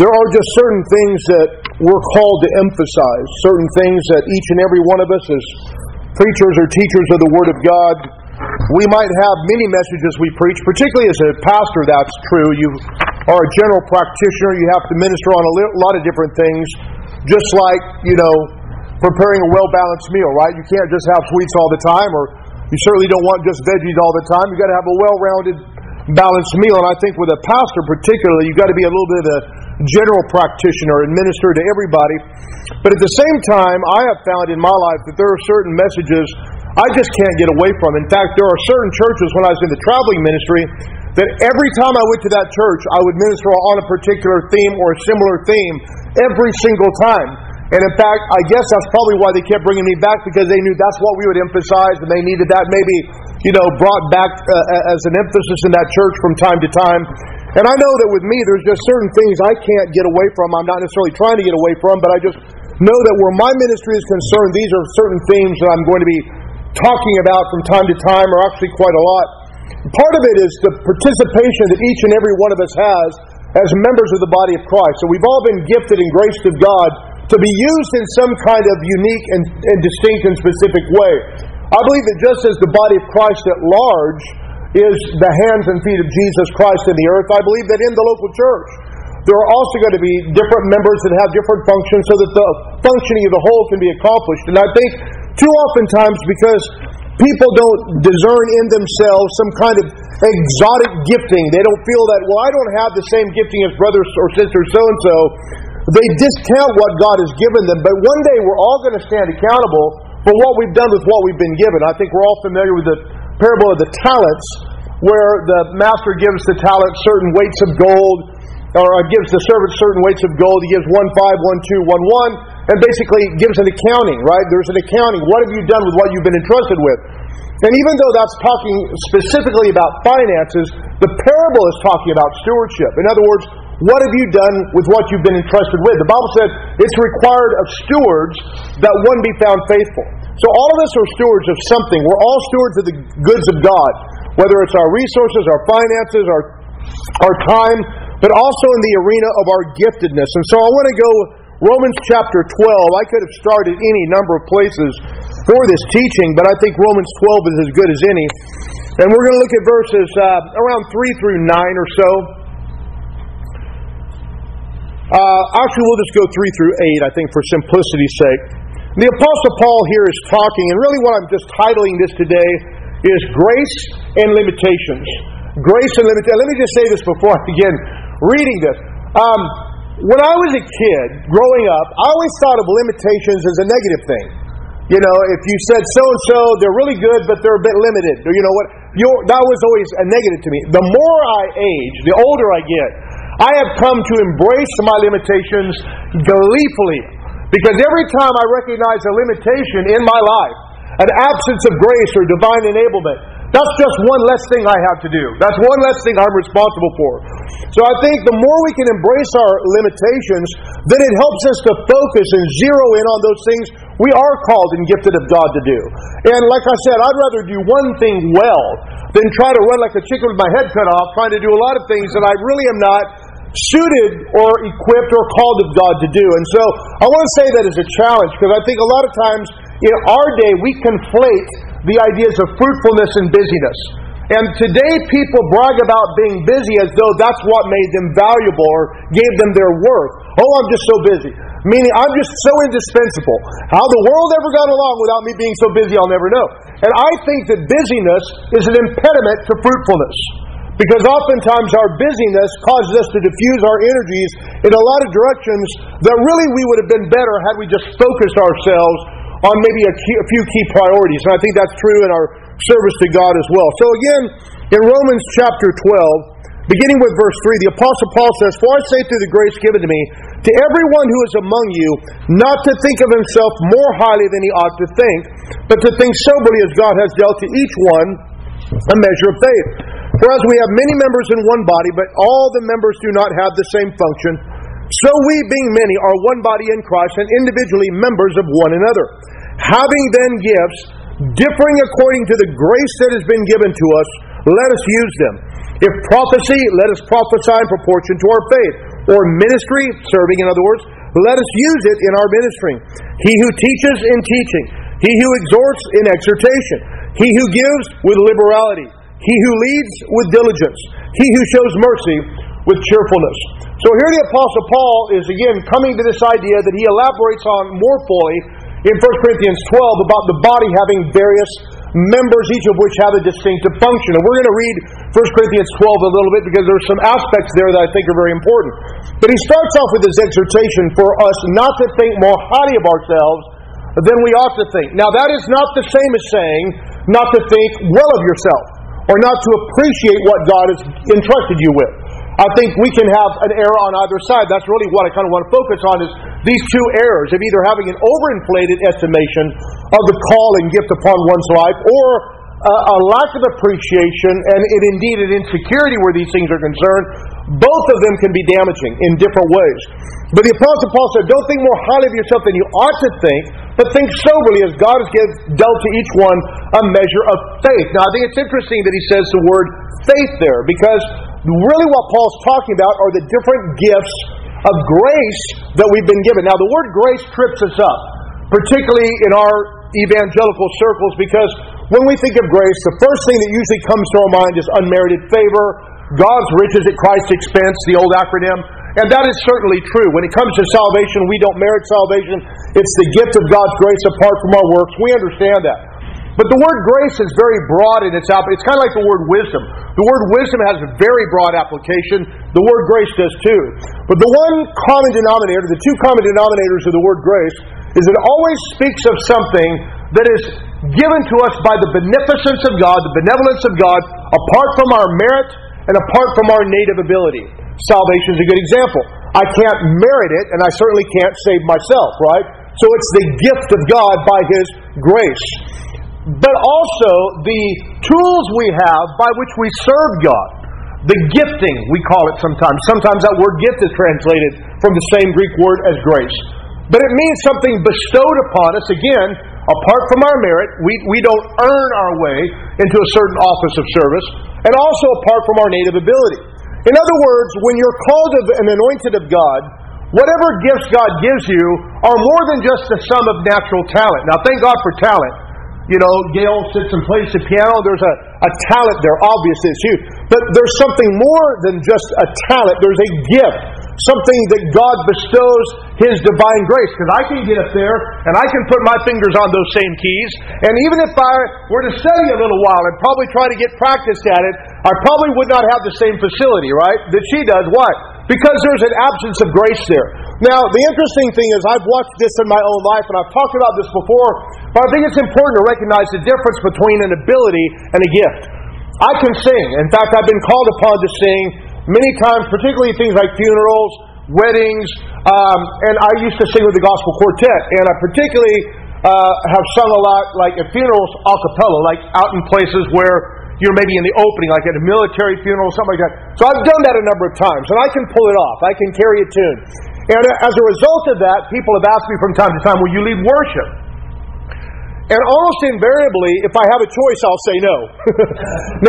There are just certain things that we're called to emphasize, certain things that each and every one of us as preachers or teachers of the Word of God, we might have many messages we preach, particularly as a pastor, that's true. You are a general practitioner, you have to minister on a lot of different things, just like, preparing a well-balanced meal, right? You can't just have sweets all the time, or you certainly don't want just veggies all the time. You've got to have a well-rounded, balanced meal. And I think with a pastor particularly, you've got to be a little bit of a general practitioner and minister to everybody. But at the same time, I have found in my life that there are certain messages I just can't get away from. In fact, there are certain churches when I was in the traveling ministry that every time I went to that church, I would minister on a particular theme or a similar theme every single time. And in fact, I guess that's probably why they kept bringing me back, because they knew that's what we would emphasize, and they needed that maybe, brought back as an emphasis in that church from time to time. And I know that with me, there's just certain things I can't get away from. I'm not necessarily trying to get away from, but I just know that where my ministry is concerned, these are certain themes that I'm going to be talking about from time to time, or actually quite a lot. Part of it is the participation that each and every one of us has as members of the body of Christ. So we've all been gifted and graced of God to be used in some kind of unique and distinct and specific way. I believe that just as the body of Christ at large is the hands and feet of Jesus Christ in the earth, I believe that in the local church there are also going to be different members that have different functions so that the functioning of the whole can be accomplished. And I think too oftentimes, because people don't discern in themselves some kind of exotic gifting, they don't feel that, well, I don't have the same gifting as brother or sister so-and-so, they discount what God has given them. But one day we're all going to stand accountable for what we've done with what we've been given. I think we're all familiar with the Parable of the Talents, where the master gives the talent certain weights of gold, or gives the servant certain weights of gold. He gives 1 5, 1 2, 1 1, and basically gives an accounting, right? There's an accounting. What have you done with what you've been entrusted with? And even though that's talking specifically about finances, the parable is talking about stewardship. In other words, what have you done with what you've been entrusted with? The Bible said it's required of stewards that one be found faithful. So all of us are stewards of something. We're all stewards of the goods of God, whether it's our resources, our finances, our time, but also in the arena of our giftedness. And so I want to go Romans chapter 12. I could have started any number of places for this teaching, but I think Romans 12 is as good as any. And we're going to look at verses around 3 through 9 or so. Actually, we'll just go 3 through 8, I think, for simplicity's sake. The Apostle Paul here is talking, and really what I'm just titling this today is Grace and Limitations. Grace and Limitations. Let me just say this before I begin reading this. When I was a kid, growing up, I always thought of limitations as a negative thing. If you said so-and-so, they're really good, but they're a bit limited. That was always a negative to me. The more I age, the older I get, I have come to embrace my limitations gleefully, because every time I recognize a limitation in my life, an absence of grace or divine enablement, that's just one less thing I have to do. That's one less thing I'm responsible for. So I think the more we can embrace our limitations, then it helps us to focus and zero in on those things we are called and gifted of God to do. And like I said, I'd rather do one thing well than try to run like a chicken with my head cut off, trying to do a lot of things that I really am not suited or equipped or called of God to do. And so I want to say that as a challenge, because I think a lot of times in our day we conflate the ideas of fruitfulness and busyness. And today people brag about being busy as though that's what made them valuable or gave them their worth. Oh, I'm just so busy. Meaning, I'm just so indispensable. How the world ever got along without me being so busy, I'll never know. And I think that busyness is an impediment to fruitfulness, because oftentimes our busyness causes us to diffuse our energies in a lot of directions that really we would have been better had we just focused ourselves on maybe a few key priorities. And I think that's true in our service to God as well. So again, in Romans chapter 12, beginning with verse 3, the Apostle Paul says, "For I say through the grace given to me, to everyone who is among you, not to think of himself more highly than he ought to think, but to think soberly as God has dealt to each one a measure of faith. For as we have many members in one body, but all the members do not have the same function, so we, being many, are one body in Christ, and individually members of one another. Having then gifts, differing according to the grace that has been given to us, let us use them. If prophecy, let us prophesy in proportion to our faith. or ministry, serving in other words, let us use it in our ministry. He who teaches in teaching, he who exhorts in exhortation, he who gives with liberality, he who leads with diligence, he who shows mercy with cheerfulness. So here the Apostle Paul is again coming to this idea that he elaborates on more fully in 1 Corinthians 12 about the body having various members, each of which have a distinctive function. And we're going to read 1 Corinthians 12 a little bit because there's some aspects there that I think are very important. But he starts off with his exhortation for us not to think more highly of ourselves than we ought to think. Now that is not the same as saying not to think well of yourself or not to appreciate what God has entrusted you with. I think we can have an error on either side. That's really what I kind of want to focus on, is these two errors of either having an overinflated estimation of the call and gift upon one's life, or a lack of appreciation and indeed an insecurity where these things are concerned. Both of them can be damaging in different ways. But the Apostle Paul said, don't think more highly of yourself than you ought to think, but think soberly, as God has dealt to each one a measure of faith. Now I think it's interesting that he says the word faith there, because really what Paul's talking about are the different gifts of grace that we've been given. Now the word grace trips us up, particularly in our evangelical circles, because when we think of grace, the first thing that usually comes to our mind is unmerited favor, God's riches at Christ's expense, the old acronym. And that is certainly true. When it comes to salvation, we don't merit salvation. It's the gift of God's grace apart from our works. We understand that. But the word grace is very broad in its application. It's kind of like the word wisdom. The word wisdom has a very broad application. The word grace does too. But the one common denominator, the two common denominators of the word grace, is it always speaks of something that is given to us by the beneficence of God, the benevolence of God, apart from our merit and apart from our native ability. Salvation is a good example. I can't merit it, and I certainly can't save myself, right? So it's the gift of God by His grace. But also the tools we have by which we serve God. The gifting, we call it sometimes. Sometimes that word gift is translated from the same Greek word as grace. But it means something bestowed upon us, again, apart from our merit. We don't earn our way into a certain office of service, and also apart from our native ability. In other words, when you're called and anointed of God, whatever gifts God gives you are more than just the sum of natural talent. Now, thank God for talent. You know, Gail sits and plays the piano. There's a talent there. Obviously, it's huge. But there's something more than just a talent. There's a gift. Something that God bestows His divine grace. Because I can get up there, and I can put my fingers on those same keys. And even if I were to study a little while and probably try to get practiced at it, I probably would not have the same facility, right, that she does. Why? Because there's an absence of grace there. Now, the interesting thing is, I've watched this in my own life, and I've talked about this before, but I think it's important to recognize the difference between an ability and a gift. I can sing. In fact, I've been called upon to sing many times, particularly things like funerals, weddings, and I used to sing with the gospel quartet, and I particularly have sung a lot, like at funerals, a cappella, like out in places where you're maybe in the opening, like at a military funeral, something like that. So I've done that a number of times, and I can pull it off. I can carry a tune. And as a result of that, people have asked me from time to time, will you lead worship? And almost invariably, if I have a choice, I'll say no.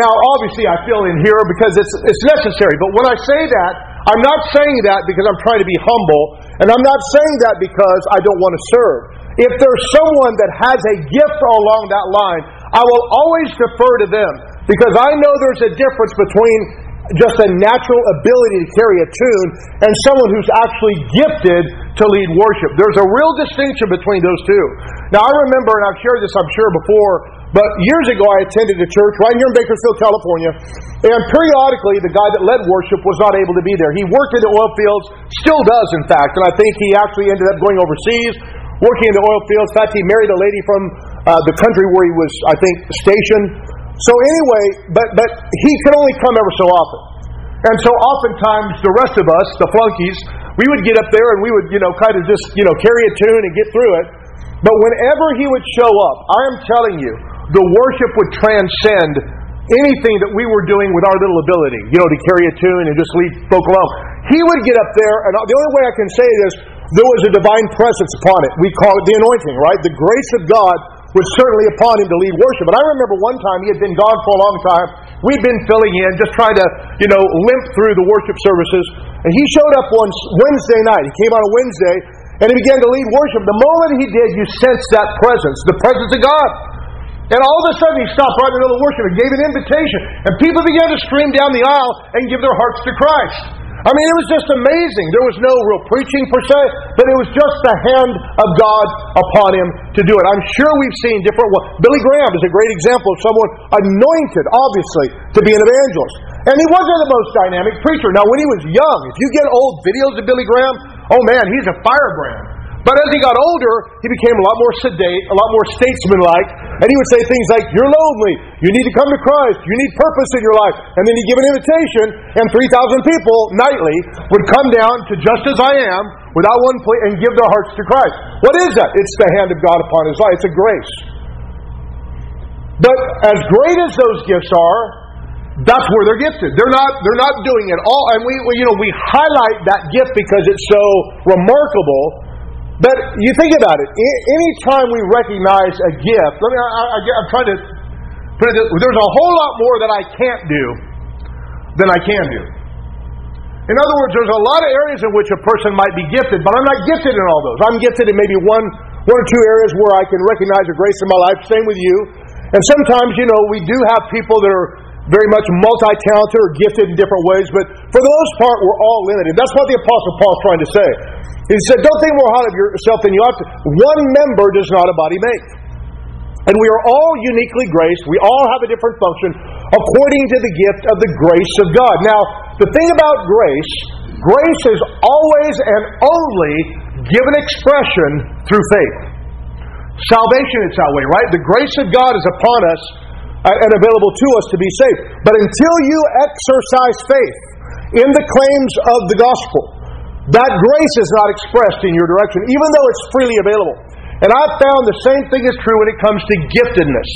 Now, obviously, I feel in here because it's necessary. But when I say that, I'm not saying that because I'm trying to be humble, and I'm not saying that because I don't want to serve. If there's someone that has a gift along that line, I will always defer to them. Because I know there's a difference between just a natural ability to carry a tune and someone who's actually gifted to lead worship. There's a real distinction between those two. Now I remember, and I've shared this I'm sure before, but years ago I attended a church right here in Bakersfield, California, and periodically the guy that led worship was not able to be there. He worked in the oil fields, still does in fact, and I think he actually ended up going overseas, working in the oil fields. In fact, he married a lady from the country where he was, I think, stationed. So anyway, but he could only come ever so often. And so oftentimes the rest of us, the flunkies, we would get up there and we would, kind of just, carry a tune and get through it. But whenever he would show up, I am telling you, the worship would transcend anything that we were doing with our little ability, to carry a tune and just leave folk alone. He would get up there, and the only way I can say this, there was a divine presence upon it. We call it the anointing, right? The grace of God was certainly upon him to lead worship. And I remember one time, he had been gone for a long time. We'd been filling in, just trying to, limp through the worship services. And he showed up on Wednesday night. He came on a Wednesday, and he began to lead worship. The moment he did, you sensed that presence, the presence of God. And all of a sudden, he stopped right in the middle of worship and gave an invitation. And people began to stream down the aisle and give their hearts to Christ. I mean, it was just amazing. There was no real preaching per se, but it was just the hand of God upon him to do it. I'm sure we've seen different ones. Billy Graham is a great example of someone anointed, obviously, to be an evangelist. And he wasn't the most dynamic preacher. Now, when he was young, if you get old videos of Billy Graham, oh man, he's a firebrand. But as he got older, he became a lot more sedate, a lot more statesman-like, and he would say things like, "You're lonely, you need to come to Christ, you need purpose in your life." And then he'd give an invitation, and 3,000 people nightly would come down to "Just As I Am" without one plea and give their hearts to Christ. What is that? It's the hand of God upon his life. It's a grace. But as great as those gifts are, that's where they're gifted. They're not doing it all. And we highlight that gift because it's so remarkable. But you think about it. Any time we recognize a gift, I'm trying to put it this way, there's a whole lot more that I can't do than I can do. In other words, there's a lot of areas in which a person might be gifted, but I'm not gifted in all those. I'm gifted in maybe one or two areas where I can recognize a grace in my life. Same with you. And sometimes, we do have people that are very much multi-talented or gifted in different ways, but for the most part, we're all limited. That's what the Apostle Paul's trying to say. He said, "Don't think more highly of yourself than you ought to. One member does not a body make." And we are all uniquely graced. We all have a different function according to the gift of the grace of God. Now, the thing about grace is always and only given expression through faith. Salvation, it's that way, right? The grace of God is upon us and available to us to be saved. But until you exercise faith in the claims of the gospel, that grace is not expressed in your direction, even though it's freely available. And I've found the same thing is true when it comes to giftedness.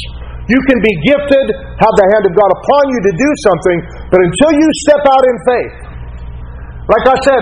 You can be gifted, have the hand of God upon you to do something, but until you step out in faith. Like I said,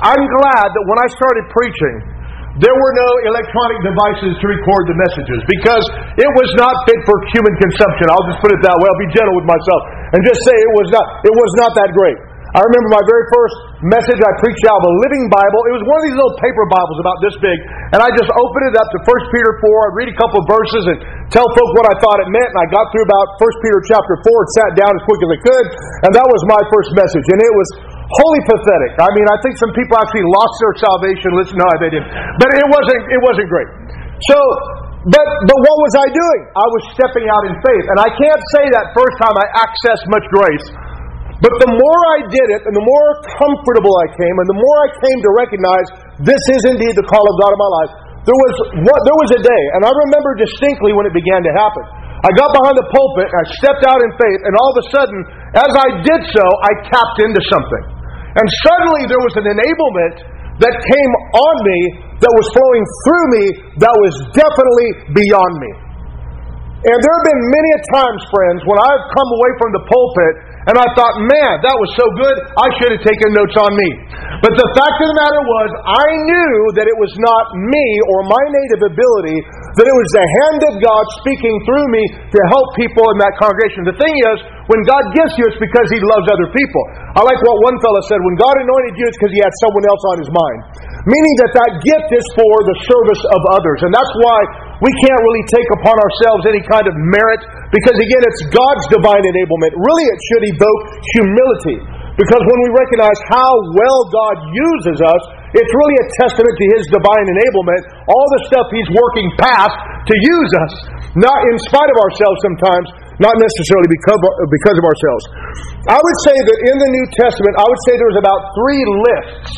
I'm glad that when I started preaching, there were no electronic devices to record the messages, because it was not fit for human consumption. I'll just put it that way. I'll be gentle with myself and just say it was not that great. I remember my very first message I preached out of a living Bible. It was one of these little paper Bibles about this big. And I just opened it up to 1 Peter 4. I'd read a couple of verses and tell folk what I thought it meant. And I got through about 1 Peter chapter 4 and sat down as quick as I could. And that was my first message. And it was wholly pathetic. I mean, I think some people actually lost their salvation. No, they didn't. But it wasn't great. So, but what was I doing? I was stepping out in faith. And I can't say that first time I accessed much grace. But the more I did it, and the more comfortable I came, and the more I came to recognize this is indeed the call of God in my life, there was a day, and I remember distinctly when it began to happen. I got behind the pulpit, and I stepped out in faith, and all of a sudden, as I did so, I tapped into something. And suddenly there was an enablement that came on me, that was flowing through me, that was definitely beyond me. And there have been many a times, friends, when I've come away from the pulpit, and I thought, man, that was so good, I should have taken notes on me. But the fact of the matter was, I knew that it was not me or my native ability, that it was the hand of God speaking through me to help people in that congregation. The thing is, when God gives you, it's because He loves other people. I like what one fellow said, when God anointed you, it's because He had someone else on His mind. Meaning that gift is for the service of others. And that's why we can't really take upon ourselves any kind of merit, because again, it's God's divine enablement. Really, it should evoke humility. Because when we recognize how well God uses us, it's really a testament to His divine enablement. All the stuff He's working past to use us. Not in spite of ourselves sometimes, not necessarily because of ourselves. I would say that in the New Testament, there's about three lists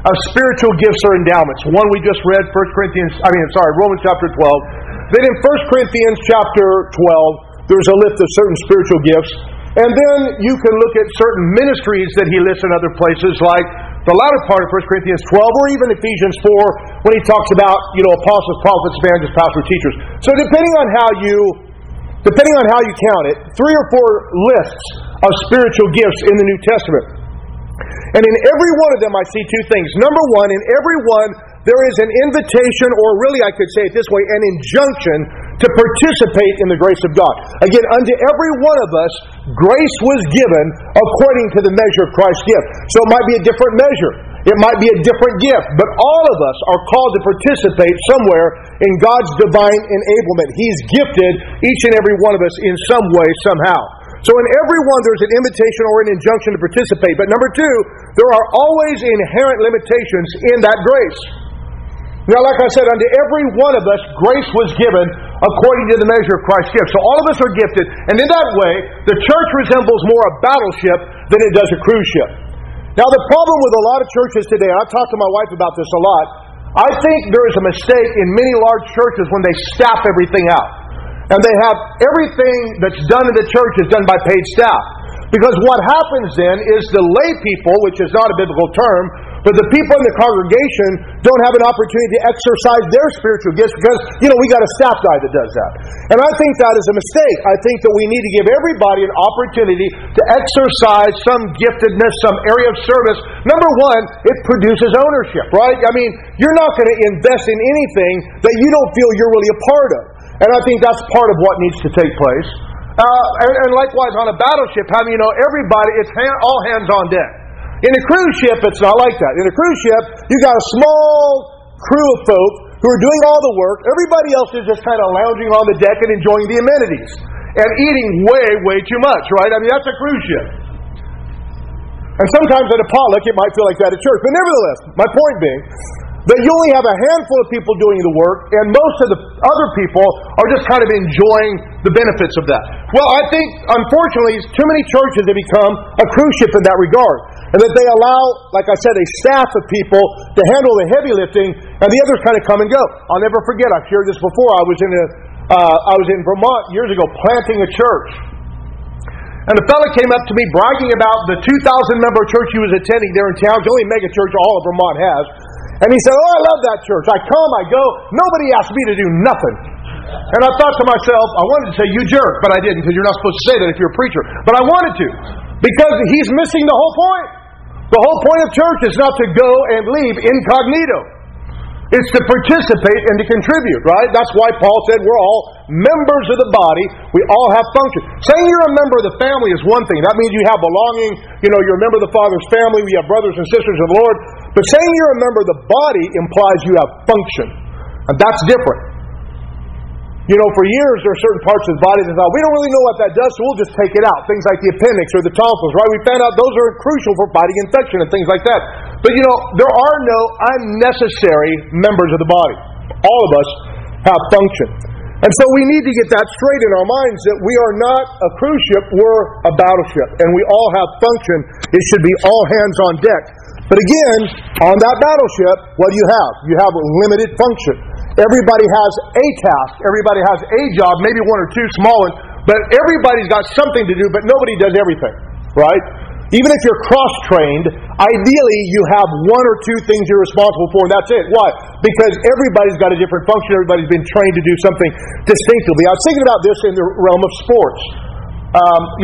of spiritual gifts or endowments. One we just read, Romans chapter 12. Then in 1 Corinthians chapter 12, there's a list of certain spiritual gifts. And then you can look at certain ministries that he lists in other places, like the latter part of 1 Corinthians 12, or even Ephesians 4, when he talks about, apostles, prophets, evangelists, pastors, teachers. So depending on how you count it, three or four lists of spiritual gifts in the New Testament. And in every one of them I see two things. Number one, in every one there is an invitation, or really I could say it this way, an injunction to participate in the grace of God. Again, unto every one of us, grace was given according to the measure of Christ's gift. So it might be a different measure. It might be a different gift. But all of us are called to participate somewhere in God's divine enablement. He's gifted each and every one of us in some way, somehow. So in every one, there's an invitation or an injunction to participate. But number two, there are always inherent limitations in that grace. Now, like I said, unto every one of us, grace was given according to the measure of Christ's gift. So all of us are gifted. And in that way, the church resembles more a battleship than it does a cruise ship. Now, the problem with a lot of churches today, and I've talked to my wife about this a lot, I think there is a mistake in many large churches when they staff everything out. And they have everything that's done in the church is done by paid staff. Because what happens then is the lay people, which is not a biblical term, but the people in the congregation don't have an opportunity to exercise their spiritual gifts because, you know, we got a staff guy that does that. And I think that is a mistake. I think that we need to give everybody an opportunity to exercise some giftedness, some area of service. Number one, it produces ownership, right? I mean, you're not going to invest in anything that you don't feel you're really a part of. And I think that's part of what needs to take place. And likewise on a battleship, how do you know everybody, it's all hands on deck. In a cruise ship, it's not like that. In a cruise ship, you've got a small crew of folk who are doing all the work. Everybody else is just kind of lounging on the deck and enjoying the amenities. And eating way too much, right? I mean, that's a cruise ship. And sometimes at a potluck, it might feel like that at church. But nevertheless, my point being, that you only have a handful of people doing the work, and most of the other people are just kind of enjoying the benefits of that. Well, I think, unfortunately, too many churches have become a cruise ship in that regard. And that they allow, like I said, a staff of people to handle the heavy lifting, and the others kind of come and go. I'll never forget, I've shared this before, I was in Vermont years ago planting a church. And a fella came up to me bragging about the 2,000-member church he was attending there in town, the only mega church all of Vermont has. And he said, "Oh, I love that church. I come, I go. Nobody asked me to do nothing." And I thought to myself, I wanted to say, "You jerk," but I didn't, because you're not supposed to say that if you're a preacher. But I wanted to, because he's missing the whole point. The whole point of church is not to go and leave incognito. It's to participate and to contribute, right? That's why Paul said we're all members of the body. We all have functions. Saying you're a member of the family is one thing. That means you have belonging. You know, you're a member of the Father's family. We have brothers and sisters of the Lord. But saying you're a member of the body implies you have function. And that's different. You know, for years there are certain parts of the body that thought, we don't really know what that does, so we'll just take it out. Things like the appendix or the tonsils, right? We found out those are crucial for fighting infection and things like that. But you know, there are no unnecessary members of the body. All of us have function. And so we need to get that straight in our minds that we are not a cruise ship, we're a battleship. And we all have function. It should be all hands on deck. But again, on that battleship, what do you have? You have a limited function. Everybody has a task. Everybody has a job, maybe one or two small ones. But everybody's got something to do, but nobody does everything, right? Even if you're cross-trained, ideally you have one or two things you're responsible for, and that's it. Why? Because everybody's got a different function. Everybody's been trained to do something distinctively. I was thinking about this in the realm of sports.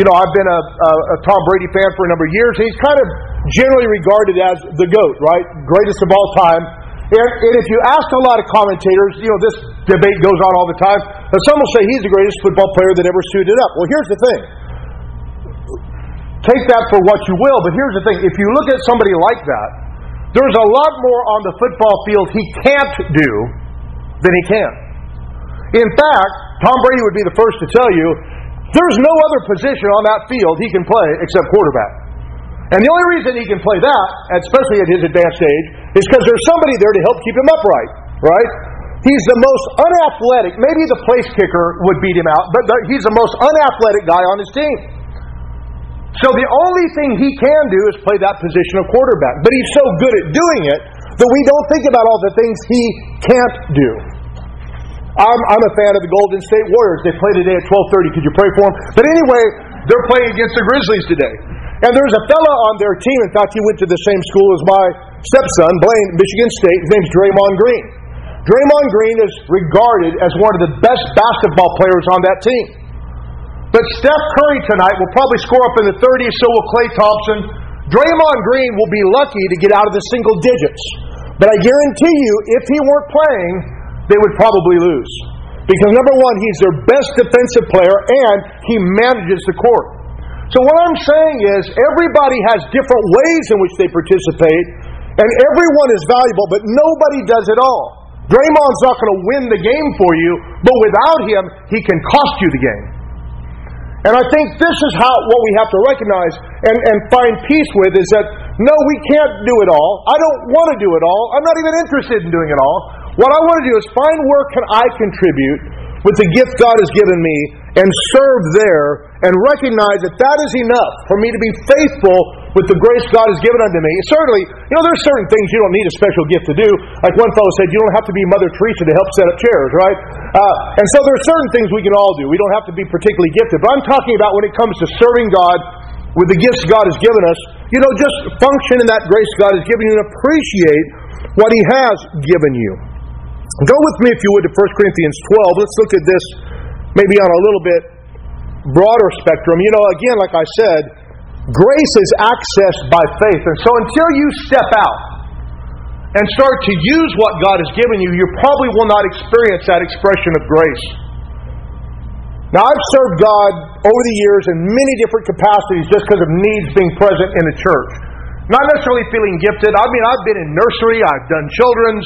You know, I've been a Tom Brady fan for a number of years, and he's kind of generally regarded as the GOAT, right? Greatest of all time. And if you ask a lot of commentators, you know, this debate goes on all the time, but some will say he's the greatest football player that ever suited up. Well, here's the thing. Take that for what you will, but here's the thing. If you look at somebody like that, there's a lot more on the football field he can't do than he can. In fact, Tom Brady would be the first to tell you, there's no other position on that field he can play except quarterback. And the only reason he can play that, especially at his advanced age, is because there's somebody there to help keep him upright, right? He's the most unathletic. Maybe the place kicker would beat him out, but he's the most unathletic guy on his team. So the only thing he can do is play that position of quarterback. But he's so good at doing it that we don't think about all the things he can't do. I'm a fan of the Golden State Warriors. They play today at 12:30. Could you pray for them? But anyway, they're playing against the Grizzlies today. And there's a fella on their team, in fact, he went to the same school as my stepson, Blaine, Michigan State. His name's Draymond Green. Draymond Green is regarded as one of the best basketball players on that team. But Steph Curry tonight will probably score up in the 30s, so will Clay Thompson. Draymond Green will be lucky to get out of the single digits. But I guarantee you, if he weren't playing, they would probably lose. Because number one, he's their best defensive player and he manages the court. So what I'm saying is everybody has different ways in which they participate and everyone is valuable, but nobody does it all. Draymond's not going to win the game for you, but without him, he can cost you the game. And I think this is how what we have to recognize and find peace with is that, no, we can't do it all. I don't want to do it all. I'm not even interested in doing it all. What I want to do is find where can I contribute with the gift God has given me and serve there and recognize that that is enough for me to be faithful with the grace God has given unto me. Certainly, you know, there's certain things you don't need a special gift to do. Like one fellow said, you don't have to be Mother Teresa to help set up chairs, right? And so there are certain things we can all do. We don't have to be particularly gifted. But I'm talking about when it comes to serving God with the gifts God has given us, you know, just function in that grace God has given you and appreciate what He has given you. Go with me, if you would, to 1 Corinthians 12. Let's look at this maybe on a little bit broader spectrum. You know, again, like I said, grace is accessed by faith. And so until you step out and start to use what God has given you, you probably will not experience that expression of grace. Now, I've served God over the years in many different capacities just because of needs being present in the church. Not necessarily feeling gifted. I mean, I've been in nursery, I've done children's,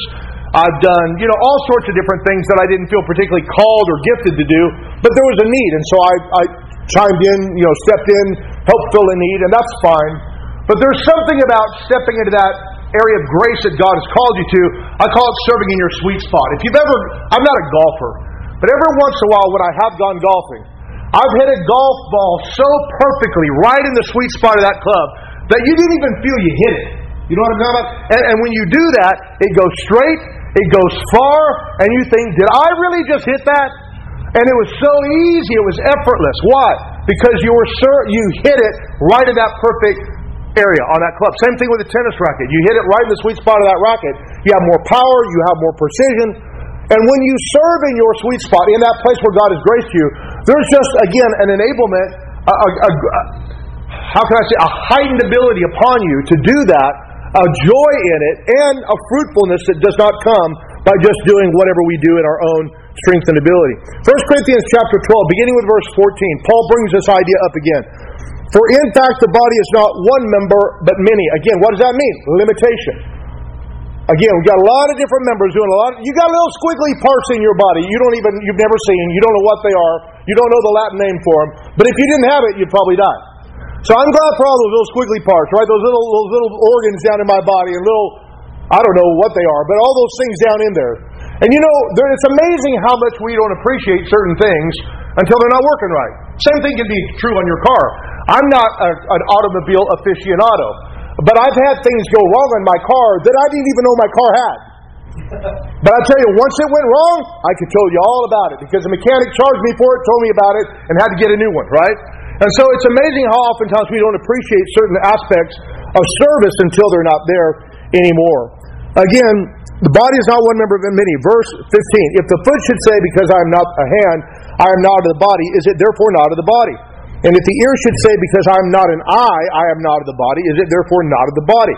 I've done, you know, all sorts of different things that I didn't feel particularly called or gifted to do, but there was a need, and so I chimed in, you know, stepped in, helped fill a need, and that's fine. But there's something about stepping into that area of grace that God has called you to. I call it serving in your sweet spot. If you've ever, I'm not a golfer, but every once in a while when I have gone golfing, I've hit a golf ball so perfectly right in the sweet spot of that club that you didn't even feel you hit it. You know what I'm talking about? And when you do that, it goes straight. It goes far, and you think, did I really just hit that? And it was so easy, it was effortless. Why? Because you were you hit it right in that perfect area on that club. Same thing with a tennis racket. You hit it right in the sweet spot of that racket. You have more power, you have more precision. And when you serve in your sweet spot, in that place where God has graced you, there's just, again, an enablement, how can I say, a heightened ability upon you to do that, a joy in it, and a fruitfulness that does not come by just doing whatever we do in our own strength and ability. 1 Corinthians chapter 12, beginning with verse 14, Paul brings this idea up again. For in fact the body is not one member, but many. Again, what does that mean? Limitation. Again, we've got a lot of different members doing a lot. You got little squiggly parts in your body you've never seen, you don't know what they are, you don't know the Latin name for them, but if you didn't have it, you'd probably die. So I'm glad for all those little squiggly parts, right? Those little organs down in my body, and little, I don't know what they are, but all those things down in there. And you know, it's amazing how much we don't appreciate certain things until they're not working right. Same thing can be true on your car. I'm not an automobile aficionado, but I've had things go wrong in my car that I didn't even know my car had. But I tell you, once it went wrong, I could tell you all about it, because the mechanic charged me for it, told me about it, and had to get a new one, right? And so it's amazing how oftentimes we don't appreciate certain aspects of service until they're not there anymore. Again, the body is not one member but many. Verse 15, if the foot should say, because I am not a hand, I am not of the body, is it therefore not of the body? And if the ear should say, because I am not an eye, I am not of the body, is it therefore not of the body?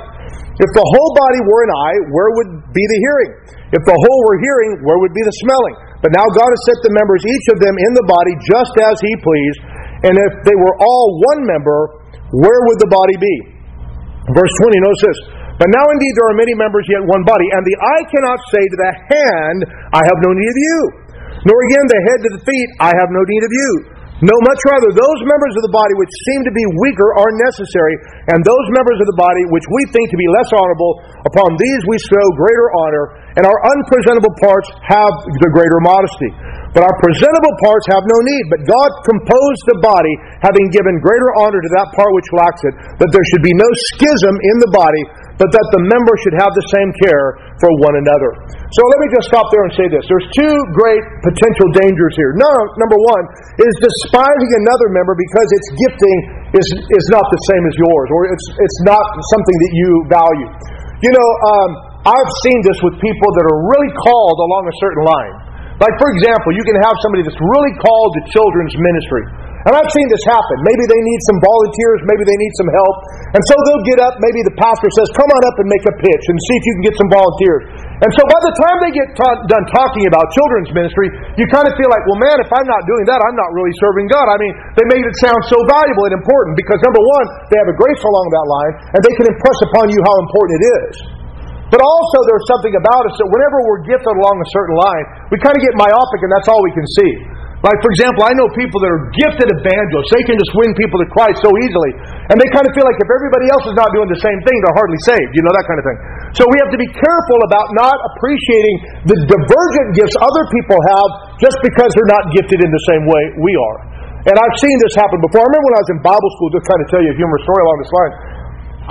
If the whole body were an eye, where would be the hearing? If the whole were hearing, where would be the smelling? But now God has set the members, each of them, in the body, just as He pleased. And if they were all one member, where would the body be? Verse 20, notice this. But now indeed there are many members, yet one body. And the eye cannot say to the hand, I have no need of you. Nor again the head to the feet, I have no need of you. No, much rather, those members of the body which seem to be weaker are necessary. And those members of the body which we think to be less honorable, upon these we show greater honor. And our unpresentable parts have the greater modesty. But our presentable parts have no need. But God composed the body, having given greater honor to that part which lacks it, that there should be no schism in the body, but that the members should have the same care for one another. So let me just stop there and say this. There's two great potential dangers here. Number one is despising another member because its gifting is not the same as yours, or it's not something that you value. You know, I've seen this with people that are really called along a certain line. Like, for example, you can have somebody that's really called to children's ministry. And I've seen this happen. Maybe they need some volunteers. Maybe they need some help. And so they'll get up. Maybe the pastor says, come on up and make a pitch and see if you can get some volunteers. And so by the time they get done talking about children's ministry, you kind of feel like, well, man, if I'm not doing that, I'm not really serving God. I mean, they made it sound so valuable and important because, number one, they have a grace along that line, and they can impress upon you how important it is. But also there's something about us that whenever we're gifted along a certain line, we kind of get myopic and that's all we can see. Like, for example, I know people that are gifted evangelists. They can just win people to Christ so easily. And they kind of feel like if everybody else is not doing the same thing, they're hardly saved. You know, that kind of thing. So we have to be careful about not appreciating the divergent gifts other people have just because they're not gifted in the same way we are. And I've seen this happen before. I remember when I was in Bible school, just trying to tell you a humorous story along this line.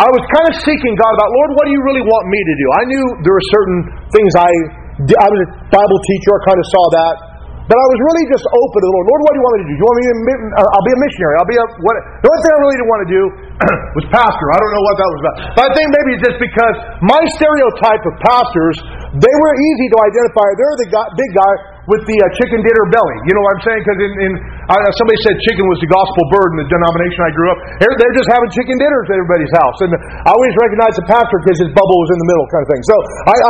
I was kind of seeking God about, Lord, what do you really want me to do? I knew there were certain things I was a Bible teacher, I kind of saw that. But I was really just open to the Lord. Lord, what do you want me to do? Do you want me to I'll be a missionary. I'll be a what? The only thing I really didn't want to do was pastor. I don't know what that was about. But I think maybe it's just because my stereotype of pastors, they were easy to identify. They're the big guy with the chicken dinner belly. You know what I'm saying? Because somebody said chicken was the gospel bird in the denomination I grew up. They're just having chicken dinners at everybody's house. And I always recognized the pastor because his bubble was in the middle kind of thing. So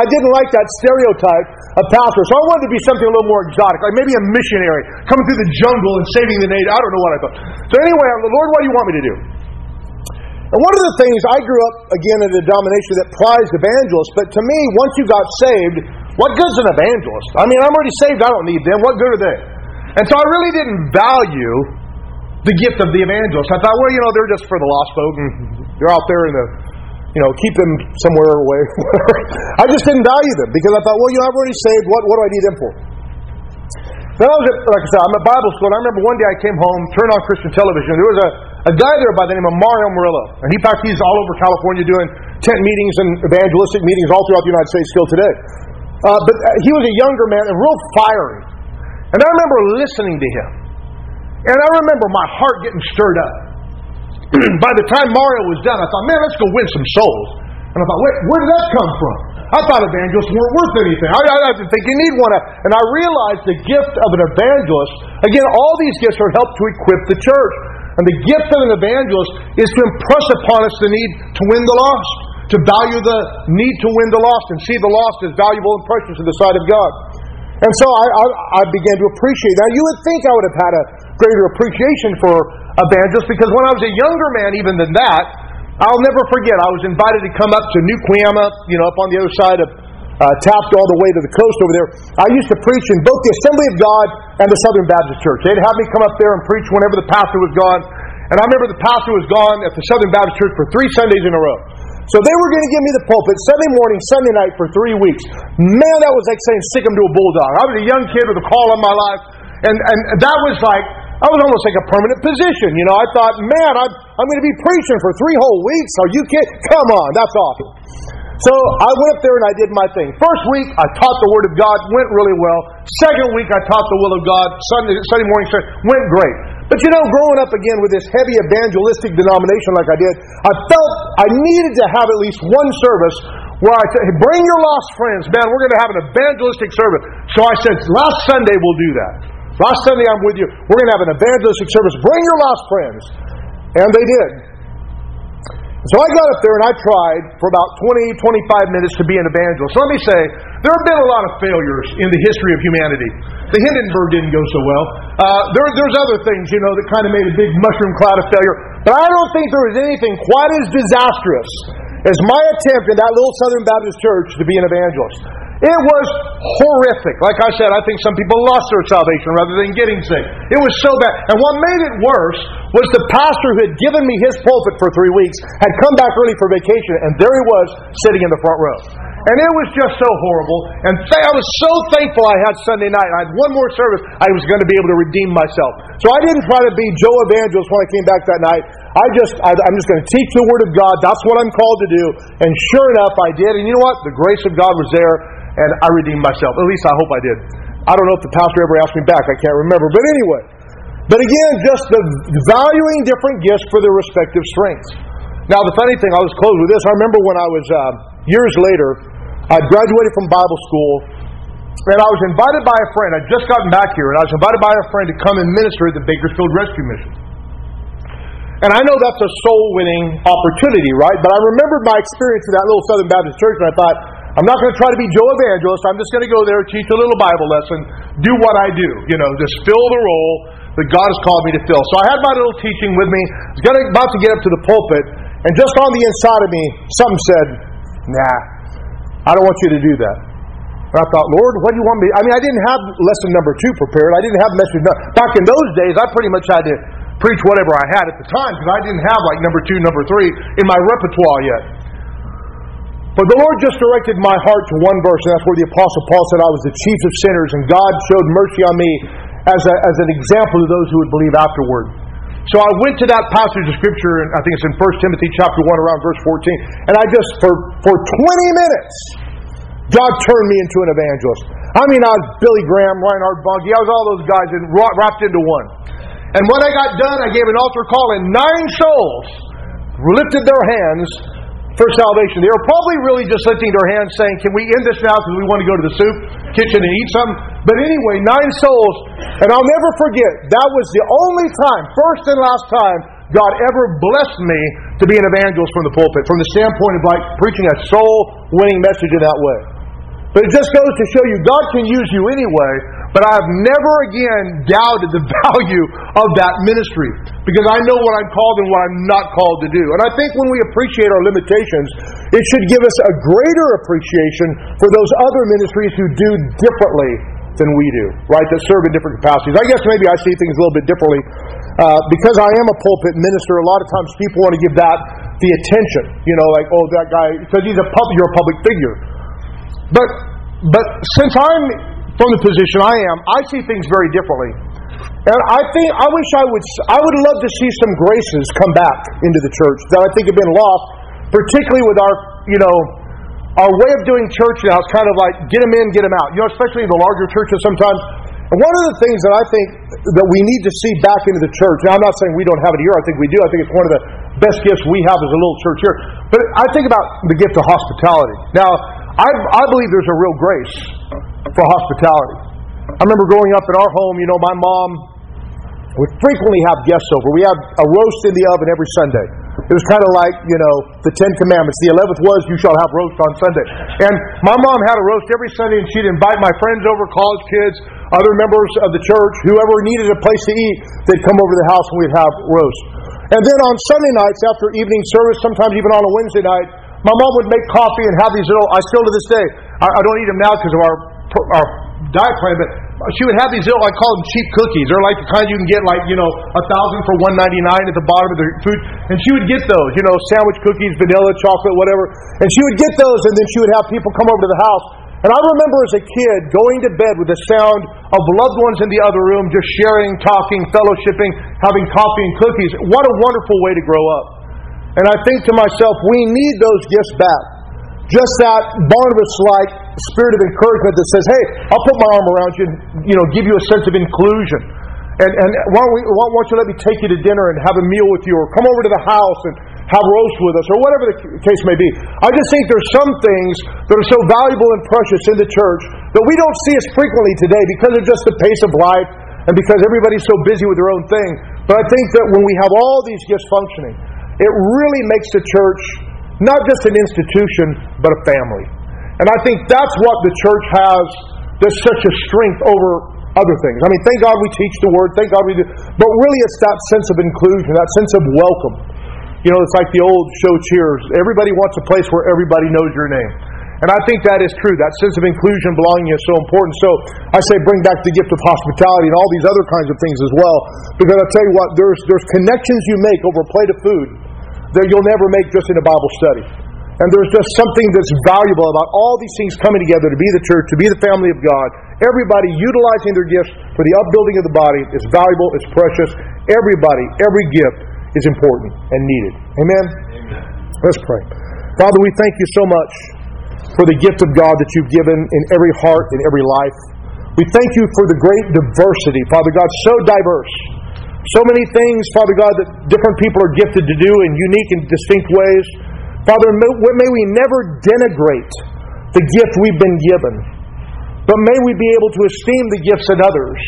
I didn't like that stereotype of pastor. So I wanted to be something a little more exotic, like maybe a missionary coming through the jungle and saving the native. I don't know what I thought. So anyway, I'm like, Lord, what do you want me to do? And one of the things, I grew up, again, in a denomination that prized evangelists, but to me, once you got saved, what good's an evangelist? I mean, I'm already saved, I don't need them. What good are they? And so I really didn't value the gift of the evangelist. I thought, well, you know, they're just for the lost folk, and they're out there in the, you know, keep them somewhere away. I just didn't value them, because I thought, well, you know, I'm already saved, what do I need them for? Then I was at, like I said, I'm at Bible school, and I remember one day I came home, turned on Christian television, there was a guy there by the name of Mario Murillo, and in fact, he's all over California doing tent meetings and evangelistic meetings all throughout the United States still today. But he was a younger man and real fiery. And I remember listening to him. And I remember my heart getting stirred up. By the time Mario was done, I thought, man, let's go win some souls. And I thought, where did that come from? I thought evangelists weren't worth anything. I didn't think you need one. And I realized the gift of an evangelist, again, all these gifts are helped to equip the church. And the gift of an evangelist is to impress upon us the need to win the lost, to value the need to win the lost and see the lost as valuable and precious in the sight of God. And so I began to appreciate that. You would think I would have had a greater appreciation for evangelists because when I was a younger man, even than that, I'll never forget, I was invited to come up to New Cuyama, you know, up on the other side of Taft all the way to the coast over there. I used to preach in both the Assembly of God and the Southern Baptist Church. They'd have me come up there and preach whenever the pastor was gone. And I remember the pastor was gone at the Southern Baptist Church for 3 Sundays in a row. So they were going to give me the pulpit Sunday morning, Sunday night for 3 weeks. Man, that was like saying sick 'em to a bulldog. I was a young kid with a call on my life. And that was like, I was almost like a permanent position. You know, I thought, man, I'm going to be preaching for 3 whole weeks. Are you kidding? Come on, that's awesome. So I went up there and I did my thing. First week, I taught the Word of God, went really well. Second week, I taught the will of God. Sunday morning, went great. But you know, growing up again with this heavy evangelistic denomination like I did, I felt I needed to have at least one service where I said, hey, bring your lost friends, man, we're going to have an evangelistic service. So I said, last Sunday we'll do that. Last Sunday I'm with you. We're going to have an evangelistic service. Bring your lost friends. And they did. So I got up there and I tried for about 20, 25 minutes to be an evangelist. So let me say, there have been a lot of failures in the history of humanity. The Hindenburg didn't go so well. There's other things, you know, that kind of made a big mushroom cloud of failure. But I don't think there was anything quite as disastrous as my attempt in that little Southern Baptist church to be an evangelist. It was horrific. Like I said, I think some people lost their salvation rather than getting saved. It was so bad. And what made it worse was the pastor who had given me his pulpit for 3 weeks had come back early for vacation, and there he was sitting in the front row. And it was just so horrible. And I was so thankful I had Sunday night. I had one more service. I was going to be able to redeem myself. So I didn't try to be Joe Evangelist when I came back that night. I'm just going to teach the Word of God. That's what I'm called to do. And sure enough, I did. And you know what? The grace of God was there, and I redeemed myself. At least I hope I did. I don't know if the pastor ever asked me back. I can't remember. But anyway. But again, just the valuing different gifts for their respective strengths. Now, the funny thing, I'll just close with this. I remember when I was, years later, I graduated from Bible school, and I was invited by a friend. I'd just gotten back here, and I was invited by a friend to come and minister at the Bakersfield Rescue Mission. And I know that's a soul-winning opportunity, right? But I remembered my experience in that little Southern Baptist church, and I thought, I'm not going to try to be Joe Evangelist. I'm just going to go there, teach a little Bible lesson, do what I do. You know, just fill the role that God has called me to fill. So I had my little teaching with me. I was about to get up to the pulpit, and just on the inside of me, something said, nah, I don't want you to do that. And I thought, Lord, what do you want me to do? I mean, I didn't have lesson number 2 prepared. I didn't have message. Back in those days, I pretty much had to preach whatever I had at the time, because I didn't have like number 2, number 3 in my repertoire yet. But the Lord just directed my heart to one verse, and that's where the Apostle Paul said, I was the chief of sinners, and God showed mercy on me as an example to those who would believe afterward. So I went to that passage of Scripture, and I think it's in 1 Timothy chapter 1 around verse 14, and I just, for 20 minutes, God turned me into an evangelist. I mean, I was Billy Graham, Reinhard Bonnke, I was all those guys wrapped into one. And when I got done, I gave an altar call, and 9 souls lifted their hands for salvation. They were probably really just lifting their hands saying, can we end this now because we want to go to the soup kitchen and eat something? But anyway, 9 souls, and I'll never forget, that was the only time, first and last time, God ever blessed me to be an evangelist from the pulpit, from the standpoint of like preaching a soul-winning message in that way. But it just goes to show you, God can use you anyway, but I have never again doubted the value of that ministry, because I know what I'm called and what I'm not called to do. And I think when we appreciate our limitations, it should give us a greater appreciation for those other ministries who do differently than we do, right? That serve in different capacities. I guess maybe I see things a little bit differently. Because I am a pulpit minister, a lot of times people want to give that the attention. You know, like, oh, that guy, because you're a public figure. But since I'm from the position I am, I see things very differently. And I would love to see some graces come back into the church that I think have been lost, particularly with our, you know, our way of doing church now is kind of like, get them in, get them out. You know, especially in the larger churches sometimes. And one of the things that I think that we need to see back into the church, now I'm not saying we don't have it here, I think we do. I think it's one of the best gifts we have as a little church here. But I think about the gift of hospitality. Now, I believe there's a real grace for hospitality. I remember growing up in our home, you know, my mom would frequently have guests over. We had a roast in the oven every Sunday. It was kind of like, you know, the 10 Commandments. The 11th was, you shall have roast on Sunday. And my mom had a roast every Sunday, and she'd invite my friends over, college kids, other members of the church, whoever needed a place to eat, they'd come over to the house and we'd have roast. And then on Sunday nights, after evening service, sometimes even on a Wednesday night, my mom would make coffee and have these little, I still to this day, I don't eat them now because of our diet plan, but she would have these little, I call them cheap cookies. They're like the kind you can get like, you know, 1,000 for $1.99 at the bottom of the food. And she would get those, you know, sandwich cookies, vanilla, chocolate, whatever. And she would get those, and then she would have people come over to the house. And I remember as a kid going to bed with the sound of loved ones in the other room, just sharing, talking, fellowshipping, having coffee and cookies. What a wonderful way to grow up. And I think to myself, we need those gifts back. Just that Barnabas-like spirit of encouragement that says, hey, I'll put my arm around you and, you know, give you a sense of inclusion. And why don't you let me take you to dinner and have a meal with you, or come over to the house and have roast with us, or whatever the case may be. I just think there's some things that are so valuable and precious in the church that we don't see as frequently today because of just the pace of life and because everybody's so busy with their own thing. But I think that when we have all these gifts functioning, it really makes the church not just an institution, but a family. And I think that's what the church has that's such a strength over other things. I mean, thank God we teach the Word, thank God we do. But really it's that sense of inclusion, that sense of welcome. You know, it's like the old show Cheers. Everybody wants a place where everybody knows your name. And I think that is true. That sense of inclusion, belonging is so important. So I say bring back the gift of hospitality and all these other kinds of things as well. Because I'll tell you what, there's connections you make over a plate of food that you'll never make just in a Bible study. And there's just something that's valuable about all these things coming together to be the church, to be the family of God. Everybody utilizing their gifts for the upbuilding of the body is valuable, it's precious. Everybody, every gift is important and needed. Amen? Amen? Let's pray. Father, we thank you so much for the gift of God that you've given in every heart, in every life. We thank you for the great diversity, Father God, so diverse. So many things, Father God, that different people are gifted to do in unique and distinct ways. Father, may we never denigrate the gift we've been given, but may we be able to esteem the gifts in others.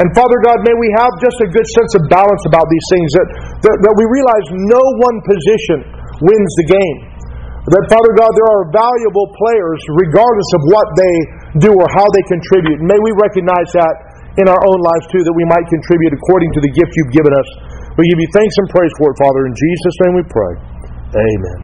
And Father God, may we have just a good sense of balance about these things, that we realize no one position wins the game. That, Father God, there are valuable players regardless of what they do or how they contribute. May we recognize that in our own lives too, that we might contribute according to the gift you've given us. We give you thanks and praise for it, Father. In Jesus' name we pray. Amen.